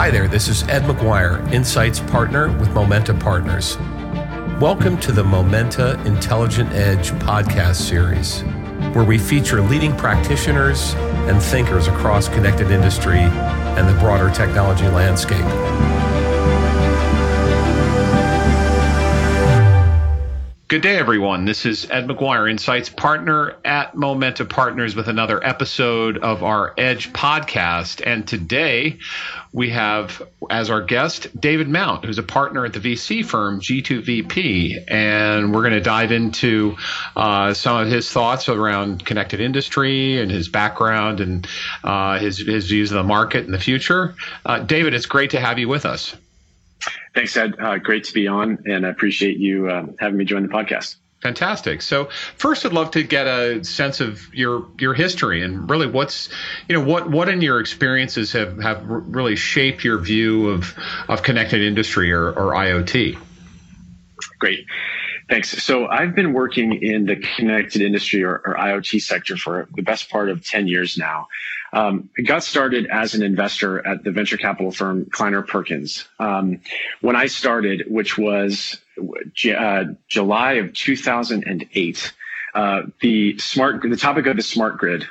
Hi there, this is Ed McGuire, Insights Partner with Momenta Partners. Welcome to the Momenta Intelligent Edge podcast series, where we feature leading practitioners and thinkers across connected industry and the broader technology landscape. Good day, everyone. This is Ed McGuire, Insights Partner at Momenta Partners, with another episode of our Edge podcast. And today we have as our guest David Mount, who's a partner at the VC firm G2VP. And we're going to dive into some of his thoughts around connected industry and his background and his views of the market and the future. David, it's great to have you with us. Thanks, Ed. Great to be on, and I appreciate you having me join the podcast. Fantastic. So first, I'd love to get a sense of your history and really what's, what in your experiences have really shaped your view of connected industry or IoT. Great. Thanks. So I've been working in the connected industry or IoT sector for the best part of 10 years now. I got started as an investor at the venture capital firm Kleiner Perkins. When I started, which was July of 2008, the topic of the smart grid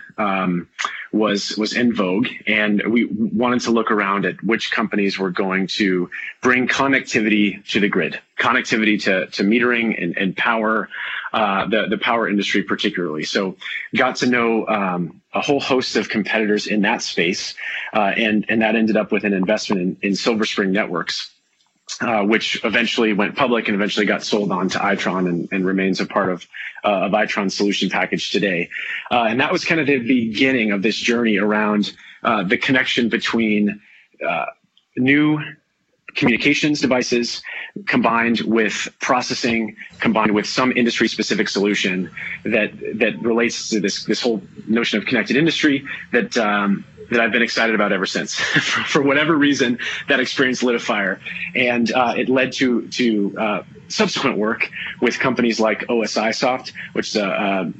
was in vogue, and we wanted to look around at which companies were going to bring connectivity to the grid, connectivity to metering and power, the power industry particularly. So got to know a whole host of competitors in that space, and that ended up with an investment in Silver Spring Networks, which eventually went public and eventually got sold on to ITRON and remains a part of ITRON's solution package today. And that was kind of the beginning of this journey around the connection between new communications devices combined with processing, combined with some industry-specific solution that relates to this whole notion of connected industry that I've been excited about ever since. For whatever reason, that experience lit a fire, and it led to subsequent work with companies like OSIsoft, which is a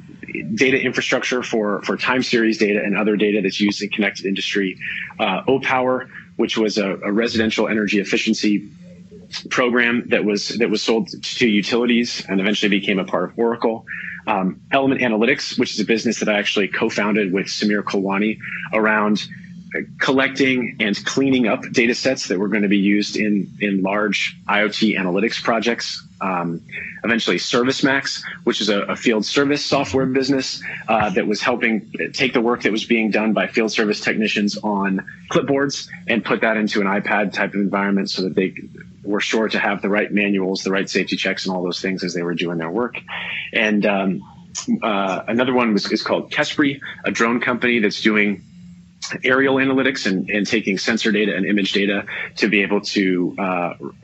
data infrastructure for time series data and other data that's used in connected industry. Opower, which was a residential energy efficiency program that was sold to utilities and eventually became a part of Oracle. Element Analytics, which is a business that I actually co-founded with Samir Kalwani around collecting and cleaning up data sets that were going to be used in large IoT analytics projects. Eventually ServiceMax, which is a field service software business that was helping take the work that was being done by field service technicians on clipboards and put that into an iPad type of environment so that they were sure to have the right manuals, the right safety checks, and all those things as they were doing their work. And another one is called Kespry, a drone company that's doing aerial analytics and taking sensor data and image data to be able to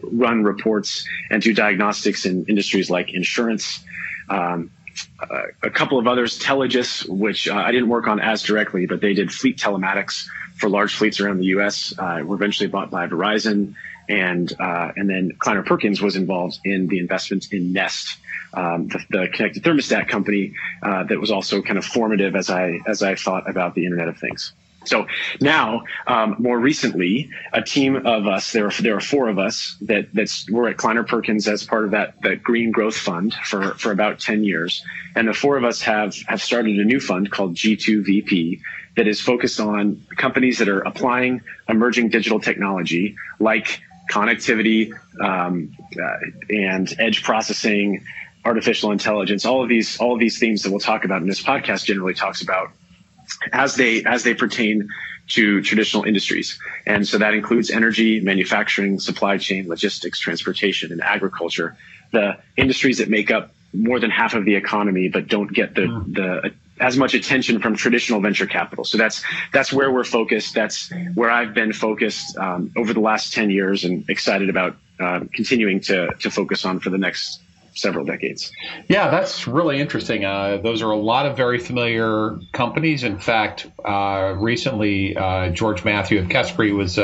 run reports and do diagnostics in industries like insurance. A couple of others, Tellegis, which I didn't work on as directly, but they did fleet telematics for large fleets around the U.S. Were eventually bought by Verizon, and then Kleiner Perkins was involved in the investment in Nest, the connected thermostat company that was also kind of formative as I thought about the Internet of Things. So now, more recently, a team of us, there are four of us we're at Kleiner Perkins as part of that Green Growth Fund for about 10 years. And the four of us have started a new fund called G2VP that is focused on companies that are applying emerging digital technology like connectivity and edge processing, artificial intelligence, all of these themes that we'll talk about in this podcast generally talks about as they pertain to traditional industries. And so that includes energy, manufacturing, supply chain, logistics, transportation, and agriculture, the industries that make up more than half of the economy but don't get the as much attention from traditional venture capital. So that's where we're focused. That's where I've been focused over the last 10 years and excited about continuing to focus on for the next several decades. Yeah, that's really interesting. Those are a lot of very familiar companies. In fact, recently George Matthew of Kespry was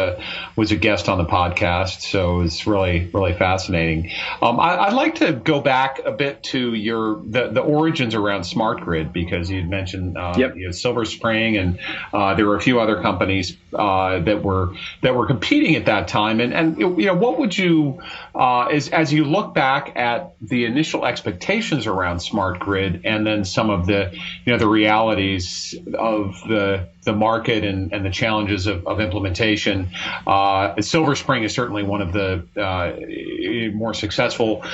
a guest on the podcast, so it's really fascinating. I'd like to go back a bit to the origins around smart grid, because you'd mentioned you know, Silver Spring, and there were a few other companies that were competing at that time. And you know, what would you as you look back at the initial expectations around smart grid, and then some of the, you know, the realities of the market and the challenges of implementation. Silver Spring is certainly one of the more successful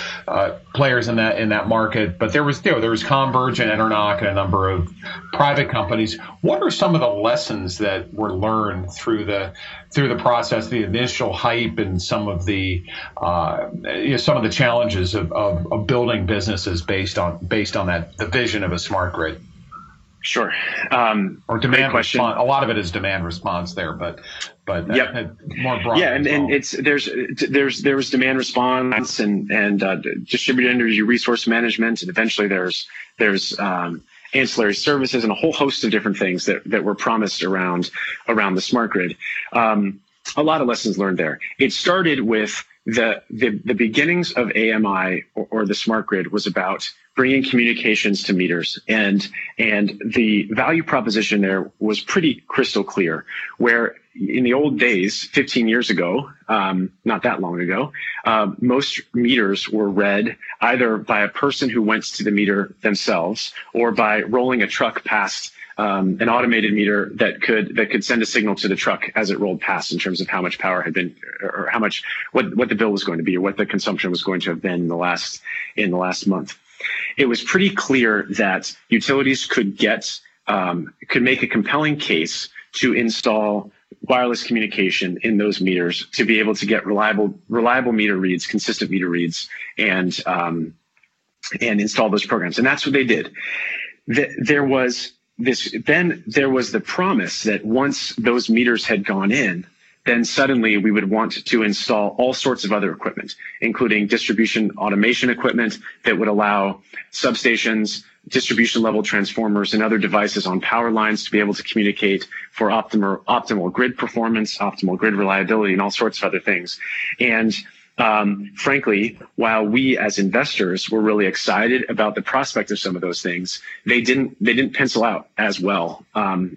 players in that market, but there was Converge and Enernoc and a number of private companies. What are some of the lessons that were learned through the process, the initial hype, and some of the challenges of building businesses based on the vision of a smart grid? Sure. Or demand response. A lot of it is demand response there, but yep. More broad. Yeah, and it's there was demand response and distributed energy resource management, and eventually there's ancillary services and a whole host of different things that were promised around the smart grid. A lot of lessons learned there. It started with the beginnings of AMI or the smart grid was about bringing communications to meters, and the value proposition there was pretty crystal clear. Where in the old days, 15 years ago, not that long ago, most meters were read either by a person who went to the meter themselves, or by rolling a truck past an automated meter that could send a signal to the truck as it rolled past in terms of how much power had been, or how much what the bill was going to be, or what the consumption was going to have been in the last month. It was pretty clear that utilities could make a compelling case to install wireless communication in those meters to be able to get reliable meter reads, consistent meter reads, and install those programs. And that's what they did. There was the promise that once those meters had gone in, then suddenly we would want to install all sorts of other equipment, including distribution automation equipment that would allow substations, distribution level transformers, and other devices on power lines to be able to communicate for optimal grid performance, optimal grid reliability, and all sorts of other things. And frankly, while we as investors were really excited about the prospect of some of those things, they didn't pencil out as well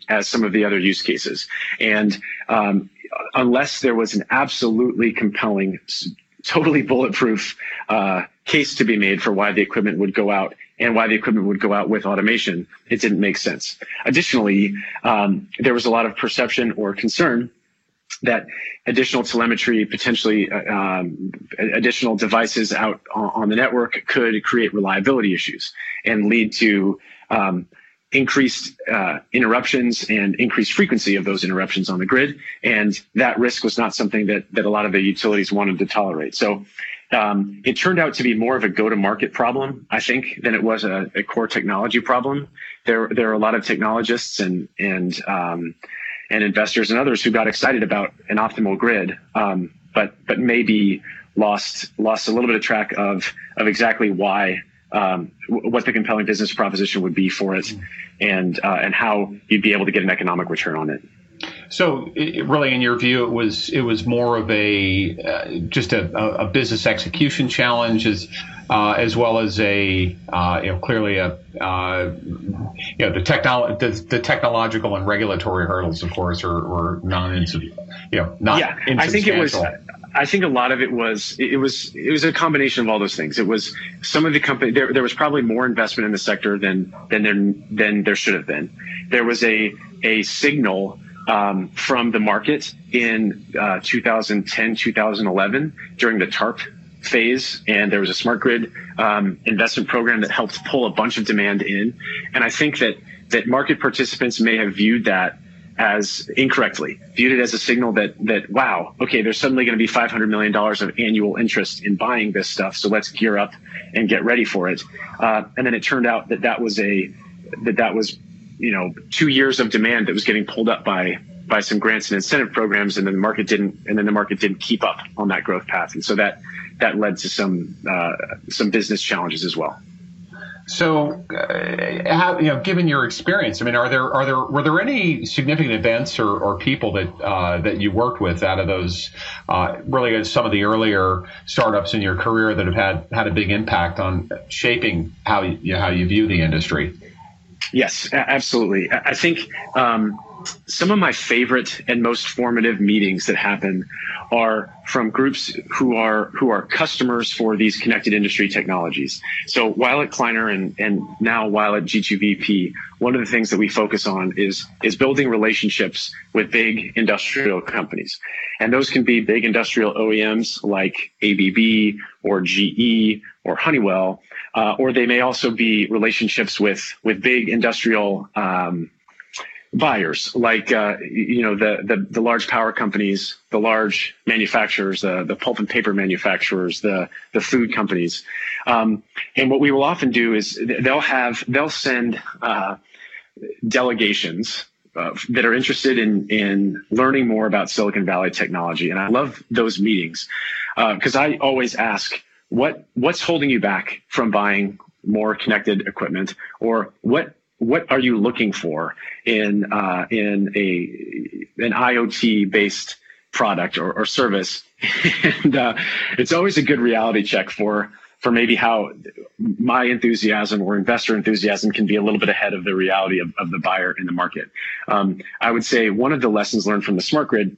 as some of the other use cases. And unless there was an absolutely compelling, totally bulletproof case to be made for why the equipment would go out and why the equipment would go out with automation, it didn't make sense. Additionally, there was a lot of perception or concern that additional telemetry, potentially additional devices out on the network, could create reliability issues and lead to increased interruptions and increased frequency of those interruptions on the grid. And that risk was not something that a lot of the utilities wanted to tolerate. So it turned out to be more of a go-to-market problem, I think, than it was a core technology problem. There are a lot of technologists and investors and others who got excited about an optimal grid, but maybe lost a little bit of track of exactly why, what the compelling business proposition would be for it, and how you'd be able to get an economic return on it. So, really, in your view, it was more of just a business execution challenge, as well as the technological and regulatory hurdles, of course, or not insubstantial. I think it was. I think a lot of it was a combination of all those things. It was some of the company. There was probably more investment in the sector than there should have been. There was a signal from the market in 2010, 2011 during the TARP phase, and there was a smart grid investment program that helped pull a bunch of demand in. And I think that market participants may have viewed that as incorrectly, viewed it as a signal that wow, okay, there's suddenly going to be $500 million of annual interest in buying this stuff, so let's gear up and get ready for it. And then it turned out that was 2 years of demand that was getting pulled up by by some grants and incentive programs, and then the market didn't keep up on that growth path, and so that led to some business challenges as well. So, given your experience, I mean, were there any significant events or people that you worked with out of those really some of the earlier startups in your career that have had a big impact on shaping how you view the industry? Yes, absolutely. I think some of my favorite and most formative meetings that happen are from groups who are customers for these connected industry technologies. So while at Kleiner and now while at G2VP, one of the things that we focus on is building relationships with big industrial companies. And those can be big industrial OEMs like ABB or GE or Honeywell, or they may also be relationships with big industrial buyers like the large power companies, the large manufacturers, the pulp and paper manufacturers, the food companies, and what we will often do is they'll send delegations that are interested in learning more about Silicon Valley technology, and I love those meetings because I always ask what's holding you back from buying more connected equipment, or what are you looking for in an IoT based product or service? And it's always a good reality check for maybe how my enthusiasm or investor enthusiasm can be a little bit ahead of the reality of the buyer in the market. I would say one of the lessons learned from the smart grid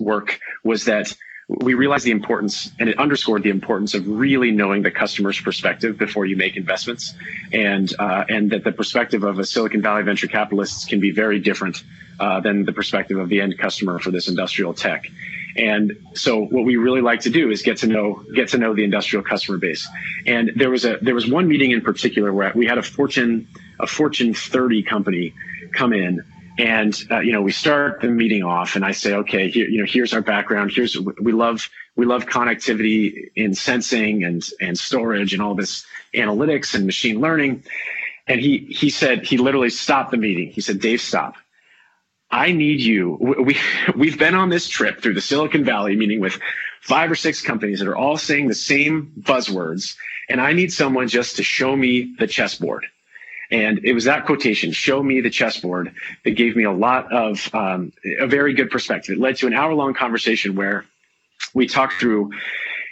work was that we realized the importance, and it underscored the importance of really knowing the customer's perspective before you make investments, and that the perspective of a Silicon Valley venture capitalist can be very different than the perspective of the end customer for this industrial tech. And so, what we really like to do is get to know the industrial customer base. And there was one meeting in particular where we had a Fortune 30 company come in. And, we start the meeting off and I say, okay, here's our background. We love connectivity in sensing and storage and all this analytics and machine learning. And he literally stopped the meeting. He said, Dave, stop. I need you. We've been on this trip through the Silicon Valley meeting with 5 or 6 companies that are all saying the same buzzwords. And I need someone just to show me the chessboard. And it was that quotation, "Show me the chessboard," that gave me a lot of a very good perspective. It led to an hour-long conversation where we talked through,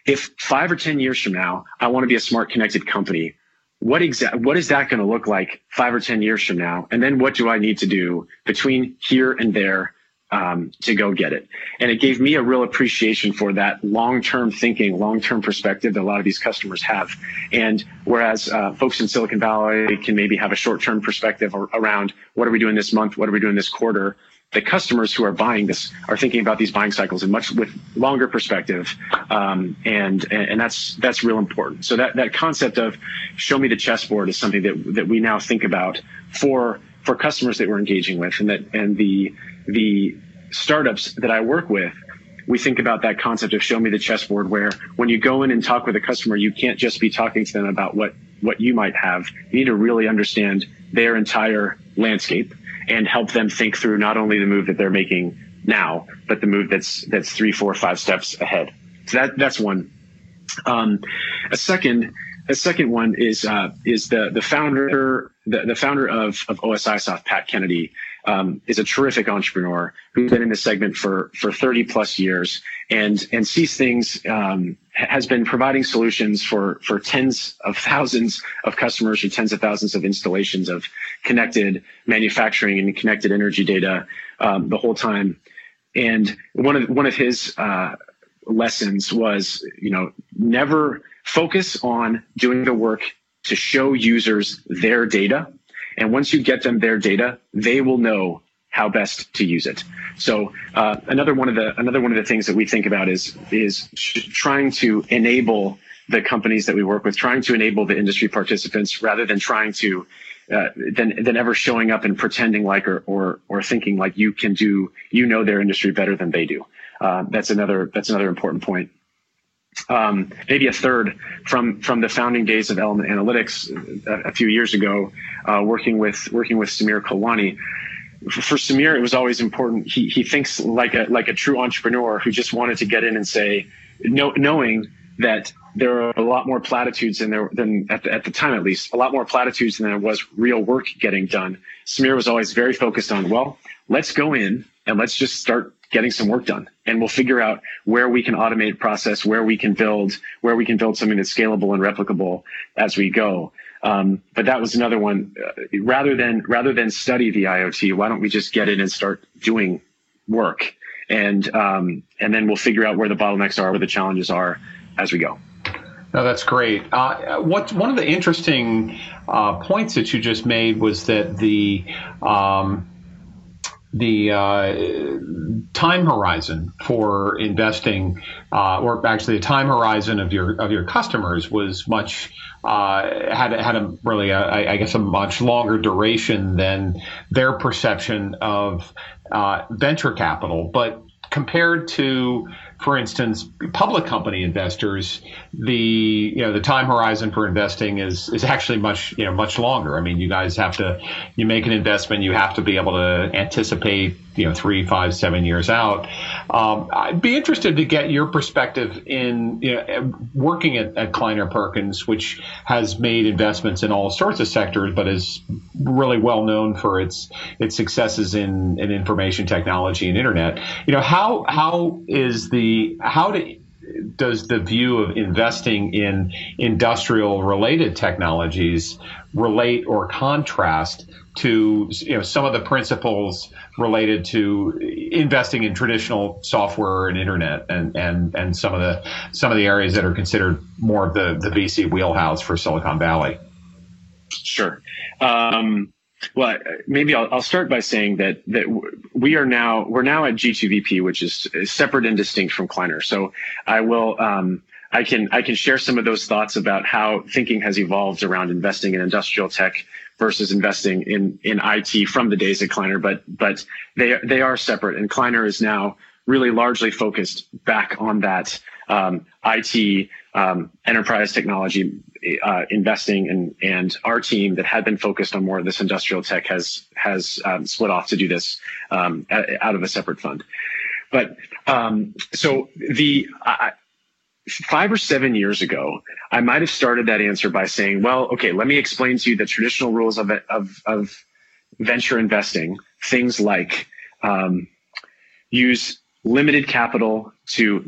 if 5 or 10 years from now, I want to be a smart connected company, what is that going to look like 5 or 10 years from now? And then what do I need to do between here and there to go get it? And it gave me a real appreciation for that long-term thinking, long-term perspective that a lot of these customers have. And whereas folks in Silicon Valley can maybe have a short-term perspective around what are we doing this month, what are we doing this quarter, the customers who are buying this are thinking about these buying cycles in much with longer perspective, and that's real important. So that concept of show me the chessboard is something that we now think about for customers that we're engaging with, and the startups that I work with, we think about that concept of show me the chessboard, where when you go in and talk with a customer, you can't just be talking to them about what you might have. You need to really understand their entire landscape and help them think through not only the move that they're making now, but the move that's 3, 4, 5 steps ahead. So that's one. A second one is the founder of OSIsoft, Pat Kennedy, is a terrific entrepreneur who's been in this segment for 30 plus years and sees things, has been providing solutions for tens of thousands of customers or tens of thousands of installations of connected manufacturing and connected energy data the whole time. And one of his lessons was, never focus on doing the work to show users their data. And once you get them their data, they will know how best to use it. So another one of the things that we think about is trying to enable the companies that we work with, trying to enable the industry participants, rather than trying to than ever showing up and pretending like or thinking like you can do their industry better than they do. That's another important point. Maybe a third from the founding days of Element Analytics a few years ago, working with Samir Kalwani. for Samir, it was always important. He thinks like a true entrepreneur who just wanted to get in and say, knowing that there are a lot more platitudes in there than at the time, at least, a lot more platitudes than there was real work getting done. Samir was always very focused on, well, let's go in and let's just start getting some work done, and we'll figure out where we can automate process, where we can build something that's scalable and replicable as we go. But that was another one. Rather than study the IoT, why don't we just get in and start doing work, and then we'll figure out where the bottlenecks are, where the challenges are as we go. No, that's great. One of the interesting points that you just made was that the time horizon for investing, or actually the time horizon of your customers, was much had a much longer duration than their perception of venture capital, but compared to, for instance, public company investors, the time horizon for investing is actually much longer. I mean, you guys you make an investment, you have to be able to anticipate 3, 5, 7 years out. I'd be interested to get your perspective in working at Kleiner Perkins, which has made investments in all sorts of sectors, but is really well known for its successes in information technology and internet. How does the view of investing in industrial related technologies relate or contrast to some of the principles related to investing in traditional software and internet and some of the areas that are considered more of the VC wheelhouse for Silicon Valley? Sure. Well, maybe I'll start by saying that we're now at G2VP, which is separate and distinct from Kleiner. So I will I can share some of those thoughts about how thinking has evolved around investing in industrial tech versus investing in IT from the days at Kleiner. But they are separate, and Kleiner is now really largely focused back on that IT enterprise technology investing, and our team that had been focused on more of this industrial tech has split off to do this out of a separate fund. But so the 5 or 7 years ago, I might have started that answer by saying, well, okay, let me explain to you the traditional rules of venture investing, things like use limited capital to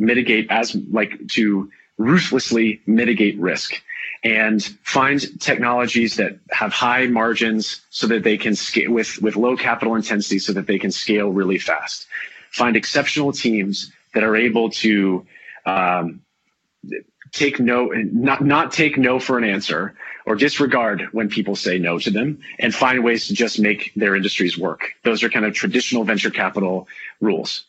ruthlessly mitigate risk, and find technologies that have high margins so that they can scale with low capital intensity, so that they can scale really fast. Find exceptional teams that are able to take no, and not take no for an answer, or disregard when people say no to them, and find ways to just make their industries work. Those are kind of traditional venture capital rules.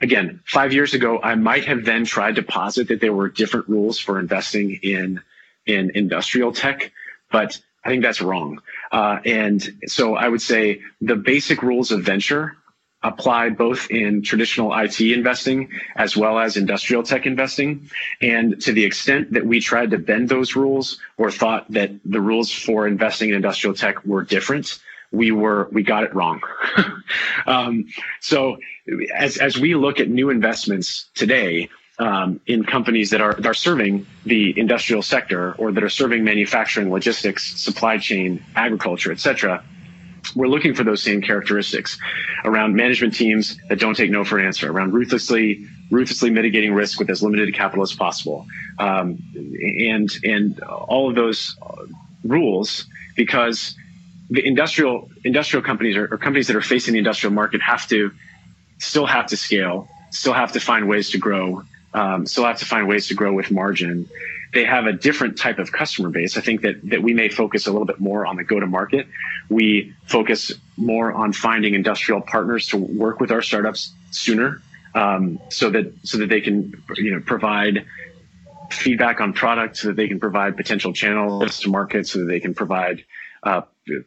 Again, 5 years ago, I might have then tried to posit that there were different rules for investing in industrial tech, but I think that's wrong. And so I would say the basic rules of venture apply both in traditional IT investing as well as industrial tech investing. And to the extent that we tried to bend those rules, or thought that the rules for investing in industrial tech were different, we got it wrong. So as we look at new investments today in companies that are serving the industrial sector, or that are serving manufacturing, logistics, supply chain, agriculture, et cetera, we're looking for those same characteristics around management teams that don't take no for an answer, around ruthlessly mitigating risk with as limited capital as possible. And all of those rules, because the industrial companies, or companies that are facing the industrial market, still have to scale, still have to find ways to grow, still have to find ways to grow with margin. They have a different type of customer base. I think that we may focus a little bit more on the go-to-market. We focus more on finding industrial partners to work with our startups sooner, so that they can provide feedback on products, so that they can provide potential channels to market, so that they can provide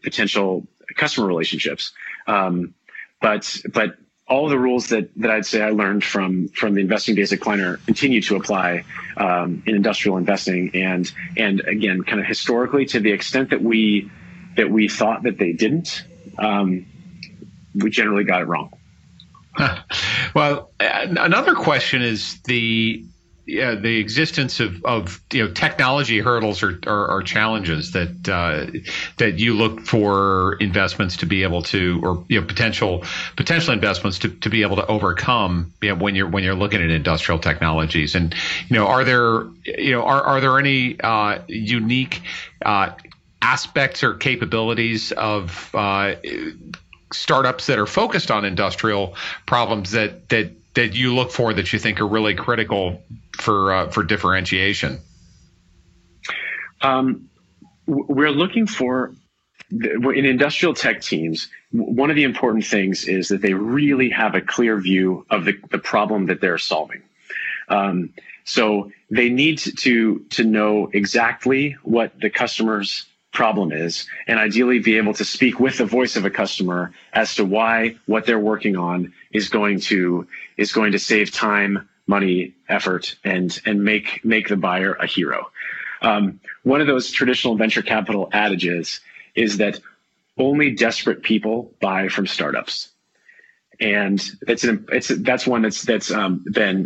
potential customer relationships. But all the rules that I'd say I learned from the investing days at Kleiner continue to apply in industrial investing. And again, kind of historically, to the extent that we thought that they didn't, we generally got it wrong. Well, another question is the existence of technology hurdles or challenges that that you look for investments to be able to, or potential investments to be able to overcome when you're looking at industrial technologies. And are there any unique aspects or capabilities of startups that are focused on industrial problems that you look for that you think are really critical for differentiation? We're looking for, in industrial tech teams, one of the important things is that they really have a clear view of the problem that they're solving. So they need to know exactly what the customer's problem is, and ideally be able to speak with the voice of a customer as to why what they're working on is going to save time, money, effort, and make the buyer a hero. One of those traditional venture capital adages is that only desperate people buy from startups, and that's one that's been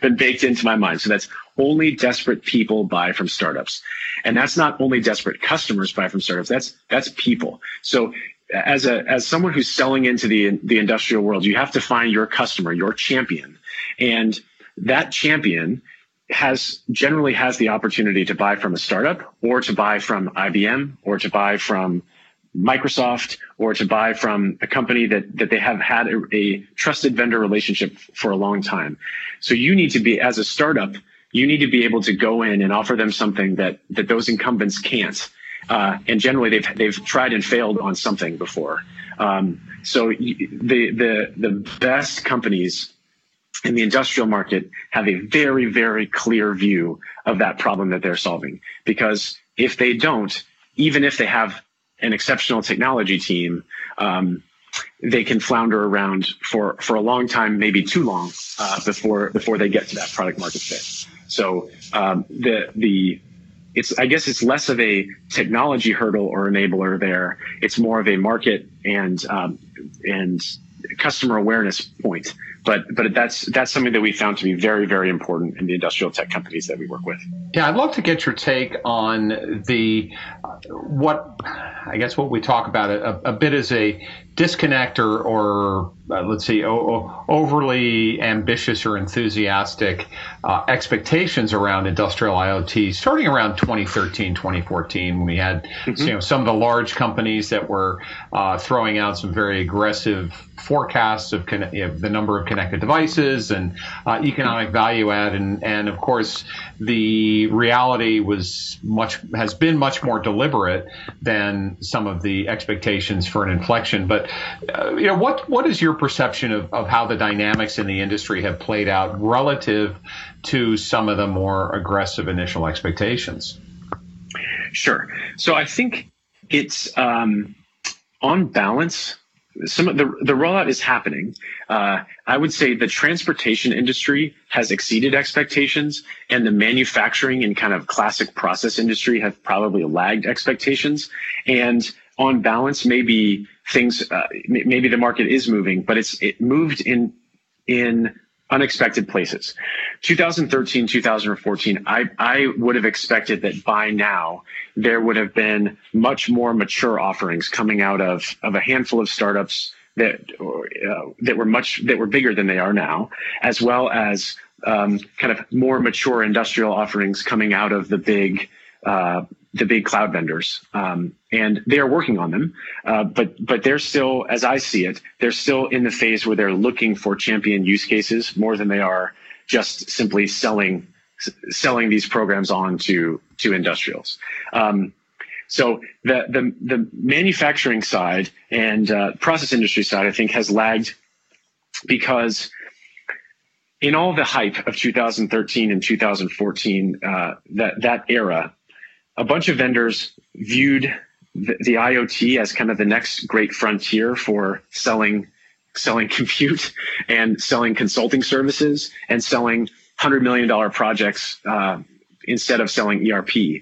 been baked into my mind. So that's only desperate people buy from startups. And that's not only desperate customers buy from startups, that's people. So as someone who's selling into the industrial world, you have to find your customer, your champion. And that champion generally has the opportunity to buy from a startup, or to buy from IBM, or to buy from Microsoft, or to buy from a company that they have had a trusted vendor relationship for a long time. So you need to be, as a startup, you need to be able to go in and offer them something that those incumbents can't. And generally they've tried and failed on something before. So the best companies in the industrial market have a very, very clear view of that problem that they're solving. Because if they don't, even if they have an exceptional technology team, they can flounder around for a long time, maybe too long, before they get to that product market fit. So it's less of a technology hurdle or enabler there. It's more of a market and customer awareness point. But that's something that we found to be very, very important in the industrial tech companies that we work with. Yeah, I'd love to get your take on what we talk about a bit as a disconnect or overly ambitious or enthusiastic expectations around industrial IoT starting around 2013, 2014, when we had some of the large companies that were throwing out some very aggressive forecasts of the number of connected devices and economic value add, and of course the reality has been much more deliberate than some of the expectations for an inflection. But what is your perception of how the dynamics in the industry have played out relative to some of the more aggressive initial expectations? Sure. So I think it's on balance, some of the rollout is happening. I would say the transportation industry has exceeded expectations, and the manufacturing and kind of classic process industry have probably lagged expectations. And on balance, maybe things, maybe the market is moving, but it moved in unexpected places. 2013, 2014, I would have expected that by now there would have been much more mature offerings coming out of a handful of startups that were bigger than they are now, as well as kind of more mature industrial offerings coming out of the big cloud vendors, and they are working on them. But they're still, as I see it, they're still in the phase where they're looking for champion use cases more than they are just simply selling these programs on to industrials. So the manufacturing side and process industry side, I think, has lagged because in all the hype of 2013 and 2014, that era, a bunch of vendors viewed the IoT as kind of the next great frontier for selling compute and selling consulting services and selling $100 million projects instead of selling ERP.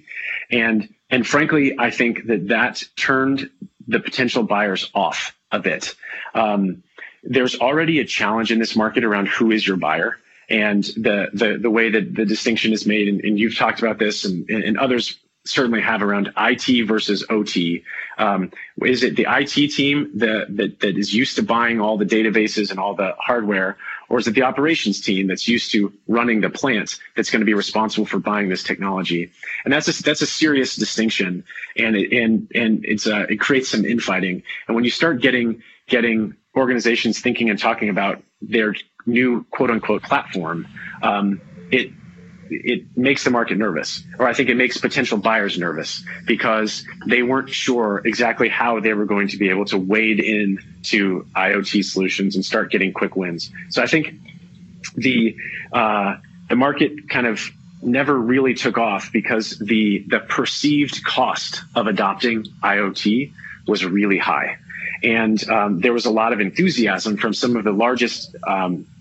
And frankly, I think that turned the potential buyers off of it. There's already a challenge in this market around who is your buyer. And the way that the distinction is made, and you've talked about this, and others certainly have, around IT versus OT. Is it the IT team that is used to buying all the databases and all the hardware, or is it the operations team that's used to running the plant that's going to be responsible for buying this technology? And that's a serious distinction, and it creates some infighting. And when you start getting organizations thinking and talking about their new quote unquote platform, it makes the market nervous, or I think it makes potential buyers nervous, because they weren't sure exactly how they were going to be able to wade in to IoT solutions and start getting quick wins. So I think the market kind of never really took off because the perceived cost of adopting IoT was really high. And there was a lot of enthusiasm from some of the largest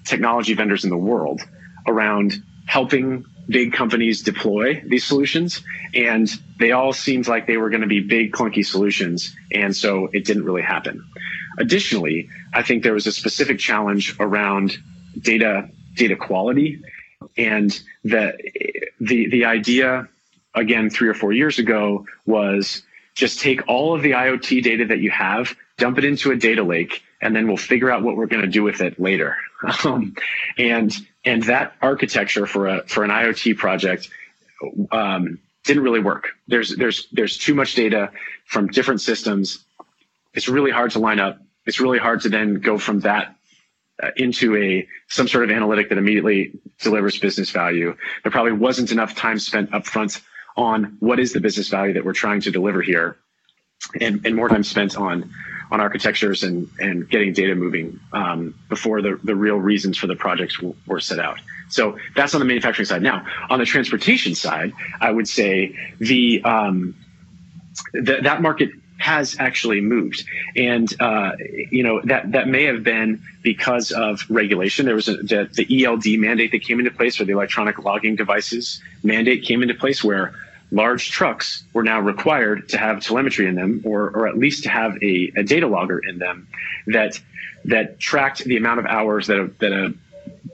technology vendors in the world around helping big companies deploy these solutions. And they all seemed like they were going to be big, clunky solutions. And so it didn't really happen. Additionally, I think there was a specific challenge around data quality, and the idea, again, 3 or 4 years ago, was just take all of the IoT data that you have, dump it into a data lake, and then we'll figure out what we're going to do with it later. And that architecture for an IoT project didn't really work. There's too much data from different systems. It's really hard to line up. It's really hard to then go from that into some sort of analytic that immediately delivers business value. There probably wasn't enough time spent upfront on what is the business value that we're trying to deliver here, and more time spent on architectures and getting data moving before the real reasons for the projects were set out. So that's on the manufacturing side. Now, on the transportation side, I would say that market has actually moved. And that may have been because of regulation. There was the ELD mandate that came into place, or the electronic logging devices mandate came into place, where large trucks were now required to have telemetry in them, or at least to have a data logger in them that tracked the amount of hours that a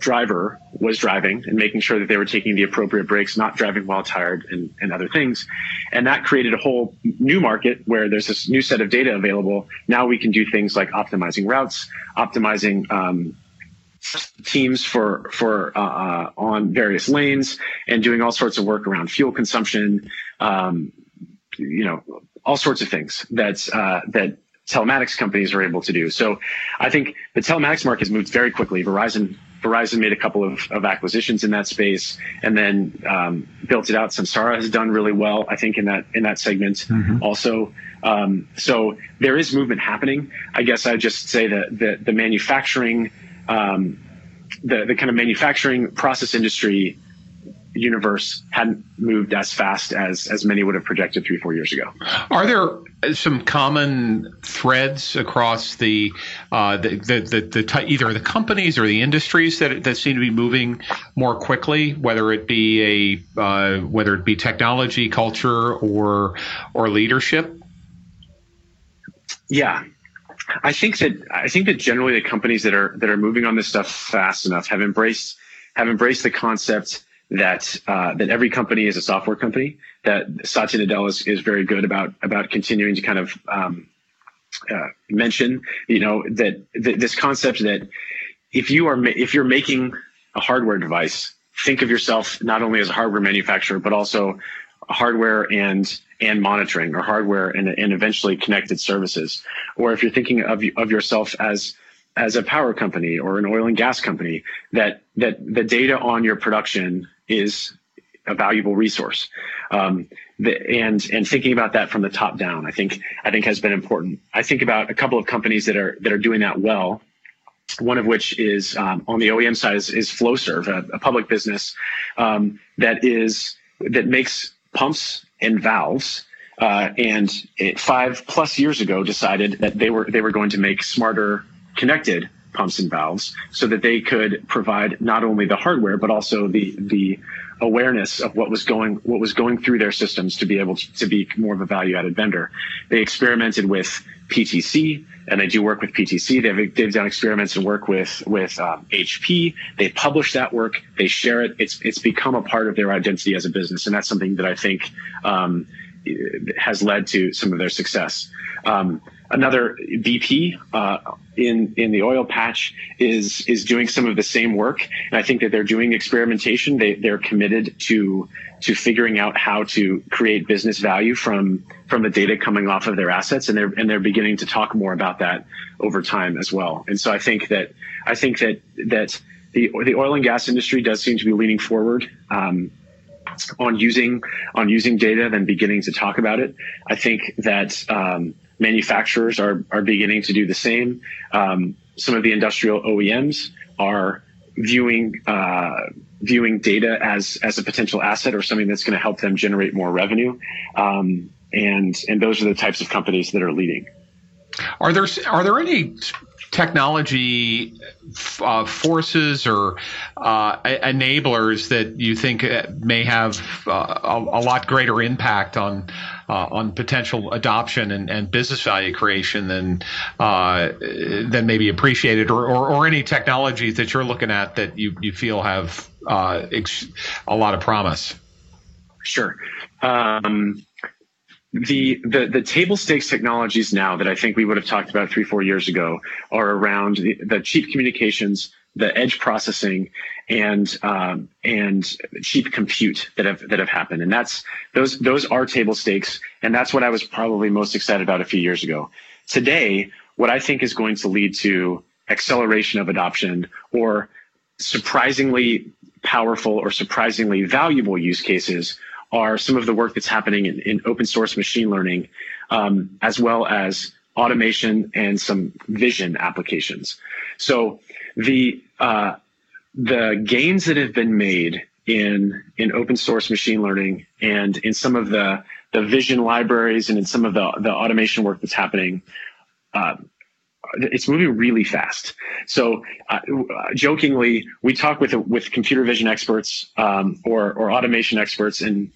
driver was driving, and making sure that they were taking the appropriate breaks, not driving while tired, and other things. And that created a whole new market where there's this new set of data available. Now we can do things like optimizing routes, optimizing teams for on various lanes, and doing all sorts of work around fuel consumption, all sorts of things that telematics companies are able to do. So I think the telematics market has moved very quickly. Verizon made a couple of acquisitions in that space, and then built it out. Samsara has done really well, I think, in that segment. Mm-hmm. Also. So there is movement happening. I guess I just say that the manufacturing, the kind of manufacturing process industry universe hadn't moved as fast as many would have projected 3 or 4 years ago. Are there some common threads across either the companies or the industries that seem to be moving more quickly, whether it be technology, culture, or leadership? Yeah. I think that generally the companies that are moving on this stuff fast enough have embraced the concept that every company is a software company. That Satya Nadella is very good about continuing to kind of mention, that this concept that if you're making a hardware device, think of yourself not only as a hardware manufacturer, but also hardware and monitoring, or hardware and eventually connected services. Or if you're thinking of yourself as a power company or an oil and gas company, that the data on your production is a valuable resource. And thinking about that from the top down, I think has been important. I think about a couple of companies that are doing that well. One of which is on the OEM side is Flowserve, a public business that makes pumps and valves, and 5+ years ago decided that they were going to make smarter connected pumps and valves, so that they could provide not only the hardware but also the awareness of what was going through their systems to be able to be more of a value-added vendor. They experimented with PTC, and they do work with PTC. They've done experiments and work with HP. They publish that work. They share it. It's become a part of their identity as a business, and that's something that I think has led to some of their success. Another BP in the oil patch is doing some of the same work, and I think that they're doing experimentation. They're committed to figuring out how to create business value from the data coming off of their assets, and they're beginning to talk more about that over time as well. And so I think that the oil and gas industry does seem to be leaning forward on using data, then beginning to talk about it. I think that manufacturers are beginning to do the same. Some of the industrial OEMs are viewing data as a potential asset or something that's going to help them generate more revenue. And those are the types of companies that are leading. Are there any technology forces or enablers that you think may have a lot greater impact on potential adoption and business value creation than maybe appreciated, or any technologies that you're looking at that you feel have a lot of promise? Sure. The table stakes technologies now that I think we would have talked about 3-4 years ago are around the cheap communications, the edge processing, and cheap compute that have happened. And those are table stakes. And that's what I was probably most excited about a few years ago. Today, what I think is going to lead to acceleration of adoption, or surprisingly powerful or surprisingly valuable use cases, are some of the work that's happening in open source machine learning, as well as automation and some vision applications. So the gains that have been made in open source machine learning and in some of the vision libraries and in some of the automation work that's happening, it's moving really fast. So jokingly, we talk with computer vision experts or automation experts, and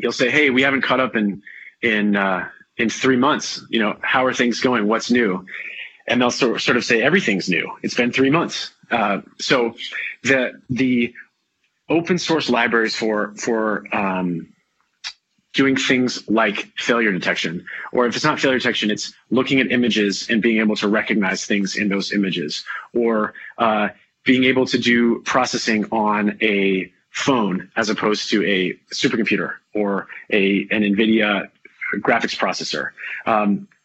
you'll say, hey, we haven't caught up in 3 months. You know, how are things going? What's new? And they'll sort of say, everything's new. It's been 3 months. So the open source libraries for doing things like failure detection, or if it's not failure detection, it's looking at images and being able to recognize things in those images, or being able to do processing on a phone as opposed to a supercomputer or an NVIDIA graphics processor.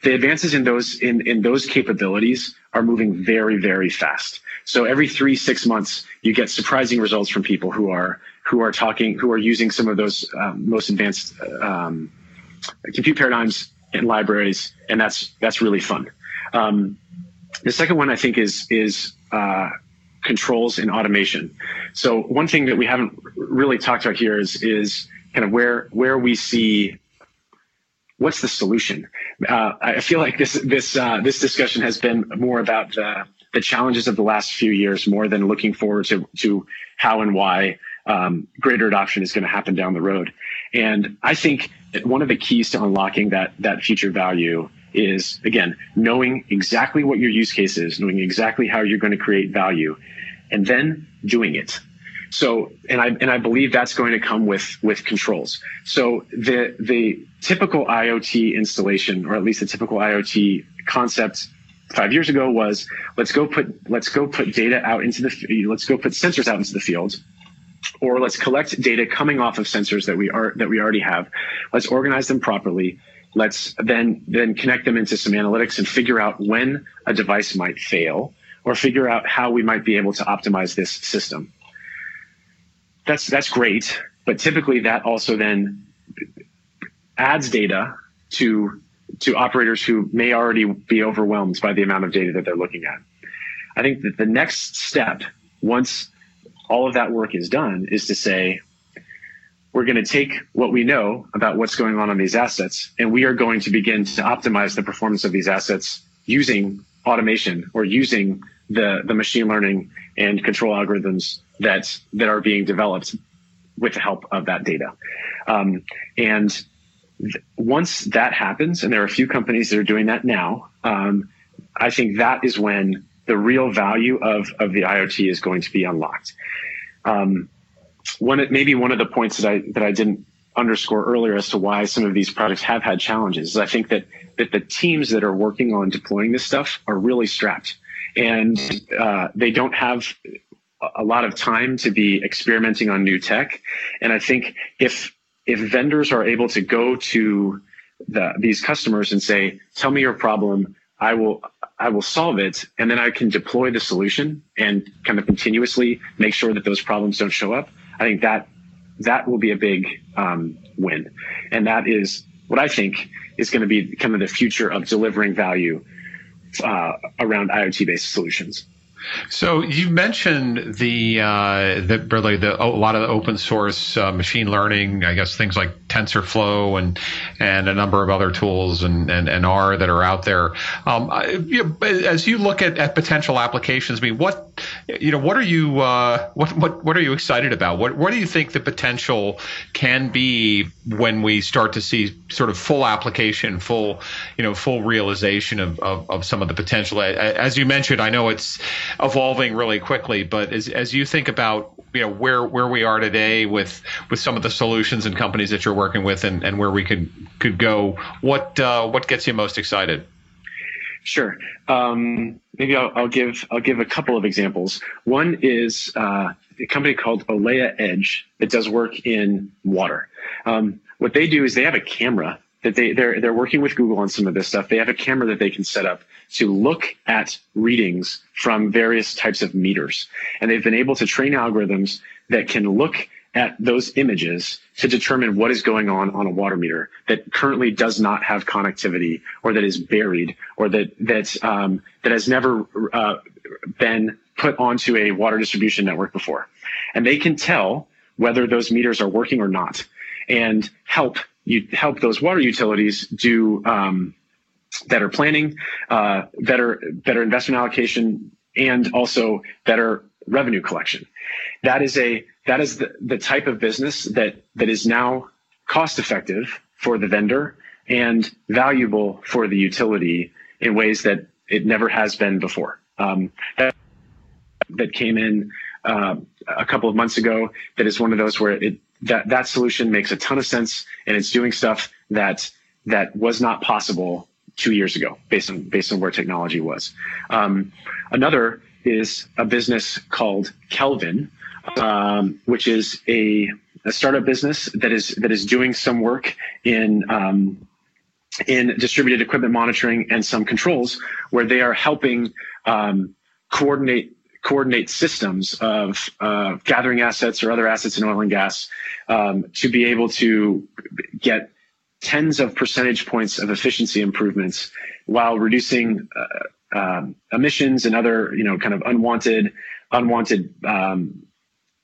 The advances in those capabilities are moving very, very fast. So every 3-6 months, you get surprising results from people who are using some of those most advanced compute paradigms and libraries, and that's really fun. The second one I think is controls and automation. So one thing that we haven't really talked about here is kind of where we see. What's the solution? I feel like this discussion has been more about the challenges of the last few years, more than looking forward to how and why greater adoption is going to happen down the road. And I think that one of the keys to unlocking that future value is, again, knowing exactly what your use case is, knowing exactly how you're going to create value, and then doing it. So, and I believe that's going to come with controls. So the typical IoT installation, or at least the typical IoT concept 5 years ago, was let's go put data out into the, let's go put sensors out into the field, or let's collect data coming off of sensors that we already have. Let's organize them properly. Let's then connect them into some analytics and figure out when a device might fail, or figure out how we might be able to optimize this system. That's great, but typically that also then adds data to operators who may already be overwhelmed by the amount of data that they're looking at. I think that the next step, once all of that work is done, is to say, we're going to take what we know about what's going on these assets, and we are going to begin to optimize the performance of these assets using automation or using the machine learning and control algorithms that are being developed with the help of that data. And once that happens, and there are a few companies that are doing that now, I think that is when the real value of the IoT is going to be unlocked. Maybe one of the points that I didn't underscore earlier as to why some of these products have had challenges is I think that the teams that are working on deploying this stuff are really strapped, and they don't have a lot of time to be experimenting on new tech. And I think if vendors are able to go to these customers and say, tell me your problem, I will solve it, and then I can deploy the solution and kind of continuously make sure that those problems don't show up, I think that will be a big win. And that is what I think is going to be kind of the future of delivering value around IoT-based solutions. So you mentioned a lot of the open source machine learning, I guess things like TensorFlow and a number of other tools and R that are out there. As you look at potential applications, I mean, what are you excited about? What do you think the potential can be when we start to see sort of full application, full realization of some of the potential? As you mentioned, I know it's evolving really quickly, but as you think about where we are today with some of the solutions and companies that you're working with and where we could go, what gets you most excited? Sure. Maybe I'll give a couple of examples. One is a company called Olea Edge that does work in water. What they do is they have a camera that they're working with Google on some of this stuff. They have a camera that they can set up to look at readings from various types of meters. And they've been able to train algorithms that can look at those images to determine what is going on a water meter that currently does not have connectivity, or that is buried, or that has never been put onto a water distribution network before. And they can tell whether those meters are working or not, and help those water utilities do better planning, better investment allocation, and also better revenue collection. That is the type of business that is now cost effective for the vendor and valuable for the utility in ways that it never has been before. That came in a couple of months ago. That is one of those where that solution makes a ton of sense, and it's doing stuff that was not possible 2 years ago based on where technology was. Another is a business called Kelvin, which is a startup business that is doing some work in distributed equipment monitoring and some controls, where they are helping coordinate systems of gathering assets or other assets in oil and gas to be able to get tens of percentage points of efficiency improvements while reducing emissions and other kind of unwanted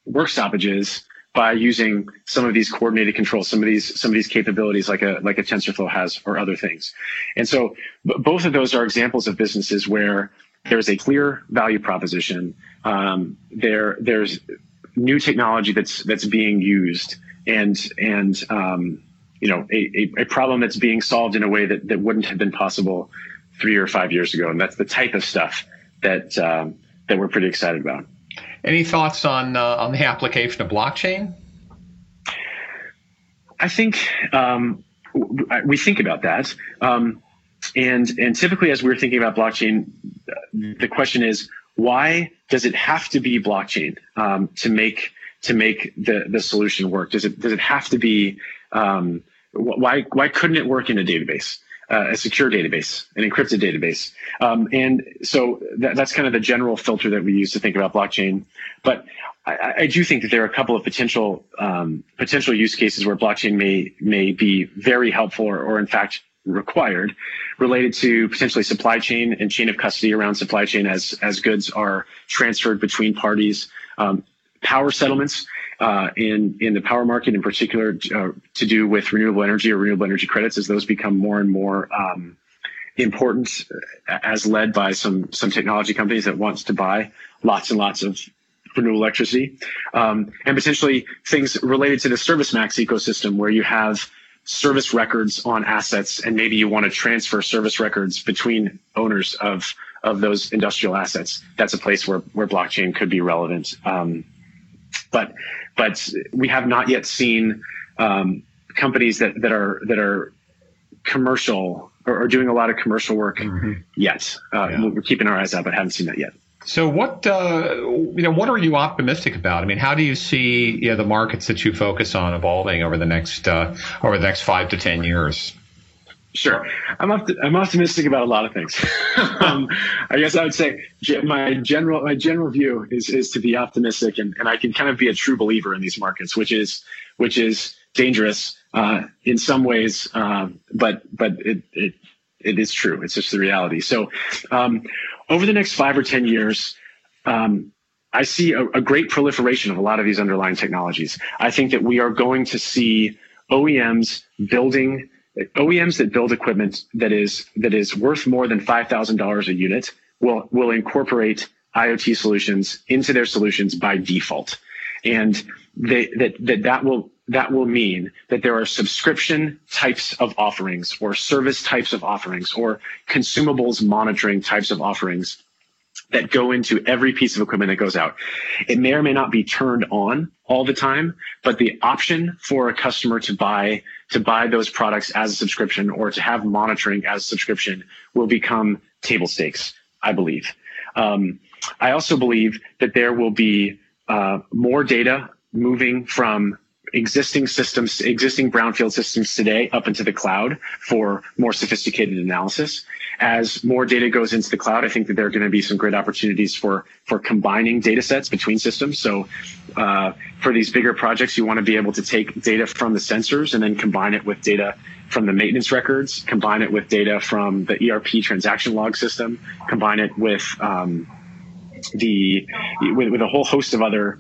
work stoppages by using some of these coordinated controls, some of these capabilities like a TensorFlow has, or other things. And so both of those are examples of businesses where there's a clear value proposition. There's new technology that's being used, and a problem that's being solved in a way that wouldn't have been possible 3 or 5 years ago. And that's the type of stuff that we're pretty excited about. Any thoughts on the application of blockchain? I think we think about that. And typically, as we're thinking about blockchain, the question is, why does it have to be blockchain to make the solution work? Does it have to be? Why couldn't it work in a database, a secure database, an encrypted database? And so that's kind of the general filter that we use to think about blockchain. But I do think that there are a couple of potential use cases where blockchain may be very helpful, or in fact required, related to potentially supply chain and chain of custody around supply chain as goods are transferred between parties, power settlements in the power market in particular, to do with renewable energy or renewable energy credits as those become more and more importance as led by some technology companies that wants to buy lots and lots of renewable electricity, and potentially things related to the ServiceMax ecosystem where you have service records on assets and maybe you want to transfer service records between owners of those industrial assets. That's a place where blockchain could be relevant. But we have not yet seen companies that are commercial or doing a lot of commercial work yet. We're keeping our eyes out, but haven't seen that yet. So what are you optimistic about? I mean, how do you see the markets that you focus on evolving over the next 5 to 10 years? Sure, I'm optimistic about a lot of things. I guess I would say my general view is to be optimistic, and I can kind of be a true believer in these markets, which is dangerous in some ways, but it is true. It's just the reality. So over the next 5 or 10 years, I see a great proliferation of a lot of these underlying technologies. I think that we are going to see OEMs that build equipment that is worth more than $5,000 a unit will incorporate IoT solutions into their solutions by default. And that will mean that there are subscription types of offerings or service types of offerings or consumables monitoring types of offerings that go into every piece of equipment that goes out. It may or may not be turned on all the time, but the option for a customer to buy those products as a subscription or to have monitoring as a subscription will become table stakes, I believe. I also believe that there will be more data moving from existing brownfield systems today up into the cloud for more sophisticated analysis. As more data goes into the cloud, I think that there are going to be some great opportunities for combining data sets between systems. So for these bigger projects, you want to be able to take data from the sensors and then combine it with data from the maintenance records, combine it with data from the ERP transaction log system, combine it with a whole host of other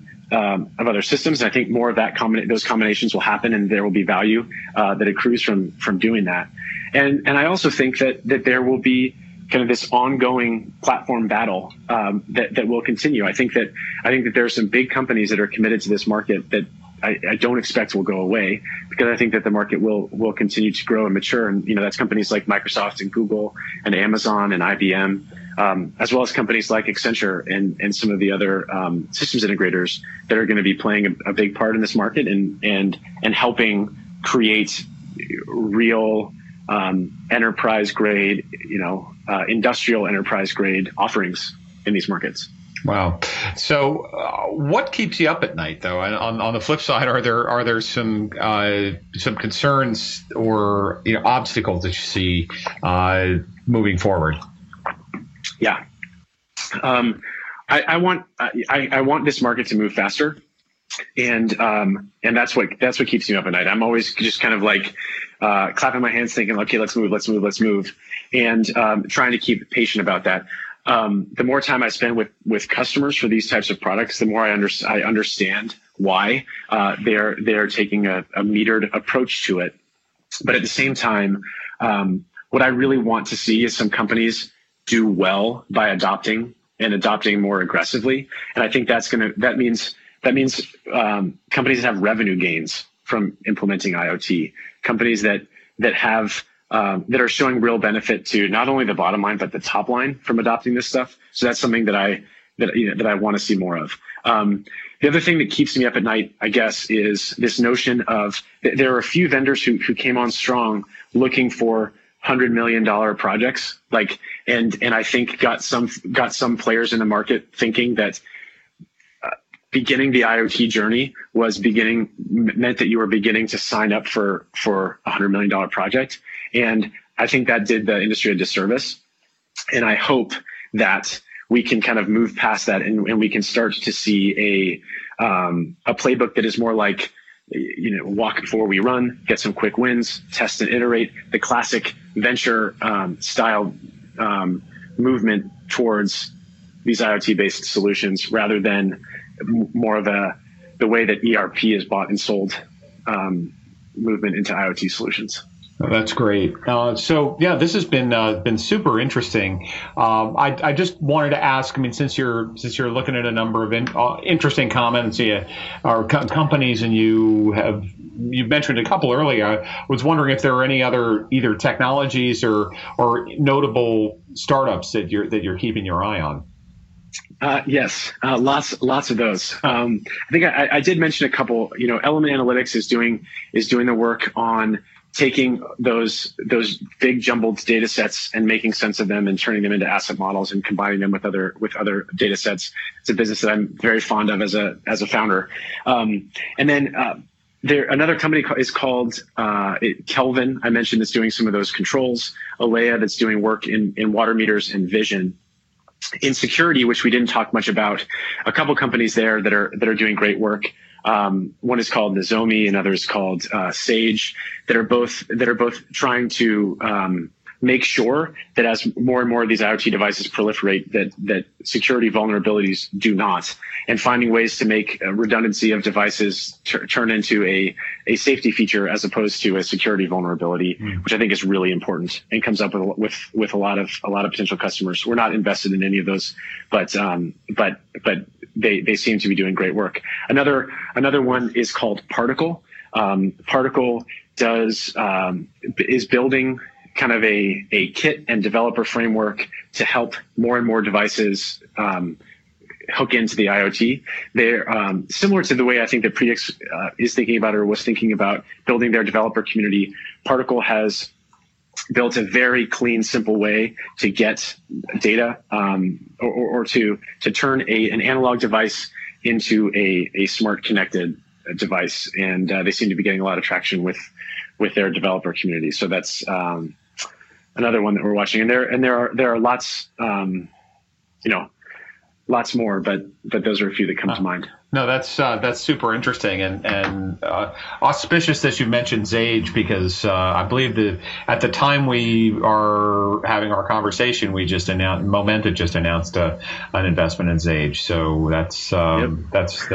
systems. And I think more of that those combinations will happen, and there will be value that accrues from doing that. And I also think that there will be kind of this ongoing platform battle that will continue. I think that there are some big companies that are committed to this market that I don't expect will go away, because I think that the market will continue to grow and mature. And that's companies like Microsoft and Google and Amazon and IBM. As well as companies like Accenture and some of the other systems integrators that are going to be playing a big part in this market and helping create real enterprise grade, industrial enterprise grade offerings in these markets. Wow. So what keeps you up at night, though? And on the flip side, are there some concerns or obstacles that you see moving forward? Yeah, I want this market to move faster, and that's what keeps me up at night. I'm always just kind of like clapping my hands, thinking, okay, let's move, and trying to keep patient about that. The more time I spend with customers for these types of products, the more I understand why they're taking a metered approach to it. But at the same time, what I really want to see is some companies do well by adopting more aggressively, and I think that means companies that have revenue gains from implementing IoT, companies that are showing real benefit to not only the bottom line but the top line from adopting this stuff. So that's something that I want to see more of. The other thing that keeps me up at night, I guess, is this notion of there are a few vendors who came on strong looking for $100 million projects, and I think got some players in the market thinking that beginning the IoT journey meant that you were beginning to sign up for $100 million project, and I think that did the industry a disservice. And I hope that we can kind of move past that, and we can start to see a playbook that is more like, walk before we run, get some quick wins, test and iterate, the classic venture style movement towards these IoT-based solutions, rather than more of the way that ERP is bought and sold movement into IoT solutions. That's great. So yeah, this has been super interesting. I just wanted to ask. I mean, since you're looking at a number of interesting comments, or companies, and you mentioned a couple earlier. I was wondering if there are any other either technologies or notable startups that you're keeping your eye on. Yes, lots of those. I think I did mention a couple. You know, Element Analytics is doing the work on taking those big jumbled data sets and making sense of them and turning them into asset models and combining them with other data sets. It's a business that I'm very fond of as a founder. And then another company is called Kelvin. I mentioned that's doing some of those controls. Alea that's doing work in water meters and vision. In security, which we didn't talk much about, a couple companies there that are doing great work. One is called Nozomi, another is called Sage, that are both trying to make sure that as more and more of these IoT devices proliferate, that security vulnerabilities do not, and finding ways to make redundancy of devices turn into a safety feature as opposed to a security vulnerability, which I think is really important and comes up with a lot of potential customers. We're not invested in any of those, but they seem to be doing great work. Another one is called Particle. Particle is building kind of a kit and developer framework to help more and more devices hook into the IoT. They're similar to the way I think that Predix is thinking about or was thinking about building their developer community. Particle has built a very clean, simple way to get data or to turn an analog device into a smart connected device. And they seem to be getting a lot of traction with their developer community. So that's another one that we're watching. And there are lots, lots more, but those are a few that come to mind. No, that's super interesting and auspicious that you mentioned Sage, because I believe that at the time we are having our conversation, we just announced Momenta just announced an investment in Sage. So that's nice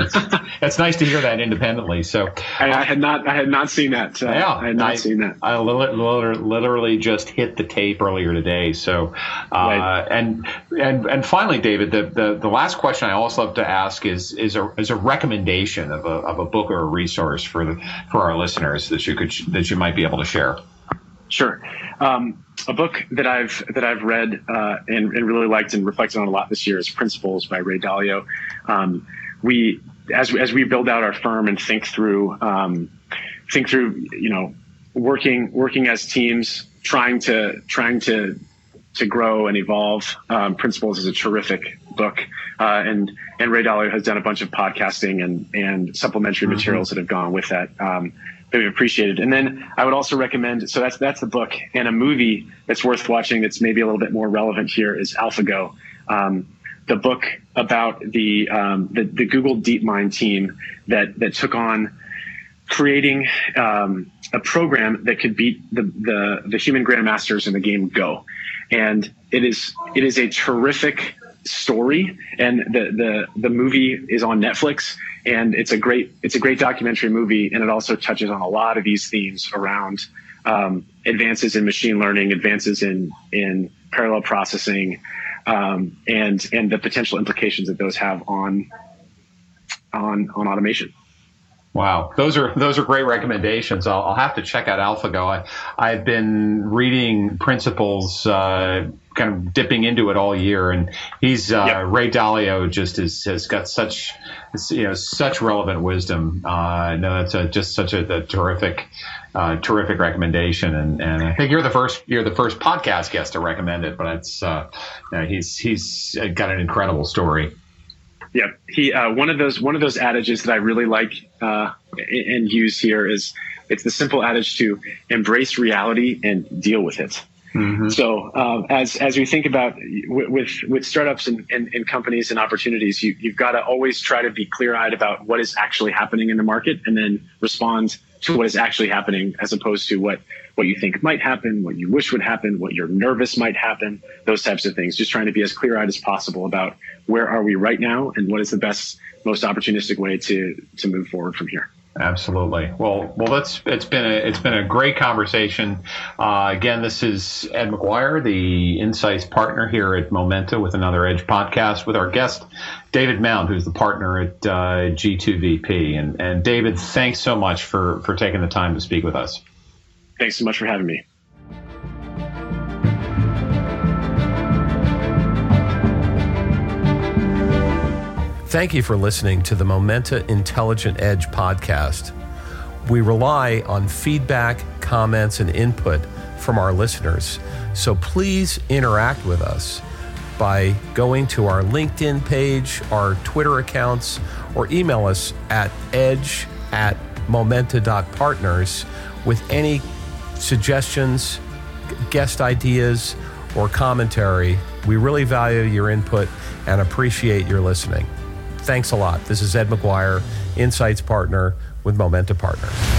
to hear that independently. So I had not seen that. I had not seen that. I literally just hit the tape earlier today. So right. and finally, David, the last question I always love to ask is a recommendation of a book or a resource for our listeners that you might be able to share. Sure. A book that I've read and really liked and reflected on a lot this year is Principles by Ray Dalio. We as we build out our firm and think through working as teams, trying to grow and evolve. Principles is a terrific book, and Ray Dalio has done a bunch of podcasting and supplementary materials that have gone with that that we've appreciated. And then I would also recommend, so that's the book, and a movie that's worth watching that's maybe a little bit more relevant here is AlphaGo, the book about the Google DeepMind team that took on creating a program that could beat the human grandmasters in the game Go. And it is a terrific story, and the movie is on Netflix, and it's a great documentary movie, and it also touches on a lot of these themes around advances in machine learning, advances in parallel processing, and the potential implications that those have on automation. Wow, those are great recommendations. I'll have to check out AlphaGo. I've been reading Principles, kind of dipping into it all year, and he's Ray Dalio just has got such relevant wisdom. No, that's just such a terrific. Terrific recommendation, and I think you're the first podcast guest to recommend it. But it's he's got an incredible story. Yeah, he one of those adages that I really like and use here is it's the simple adage to embrace reality and deal with it. Mm-hmm. So as we think about with startups and companies and opportunities, you've got to always try to be clear-eyed about what is actually happening in the market, and then respond to what is actually happening, as opposed to what you think might happen, what you wish would happen, what you're nervous might happen, those types of things. Just trying to be as clear-eyed as possible about where are we right now and what is the best, most opportunistic way to move forward from here. Absolutely. Well, it's been a great conversation. Again, this is Ed McGuire, the Insights Partner here at Momenta with another Edge podcast with our guest, David Mound, who's the partner at G2VP. And David, thanks so much for taking the time to speak with us. Thanks so much for having me. Thank you for listening to the Momenta Intelligent Edge podcast. We rely on feedback, comments, and input from our listeners. So please interact with us by going to our LinkedIn page, our Twitter accounts, or email us at edge@momenta.partners with any suggestions, guest ideas, or commentary. We really value your input and appreciate your listening. Thanks a lot. This is Ed McGuire, Insights Partner with Momenta Partners.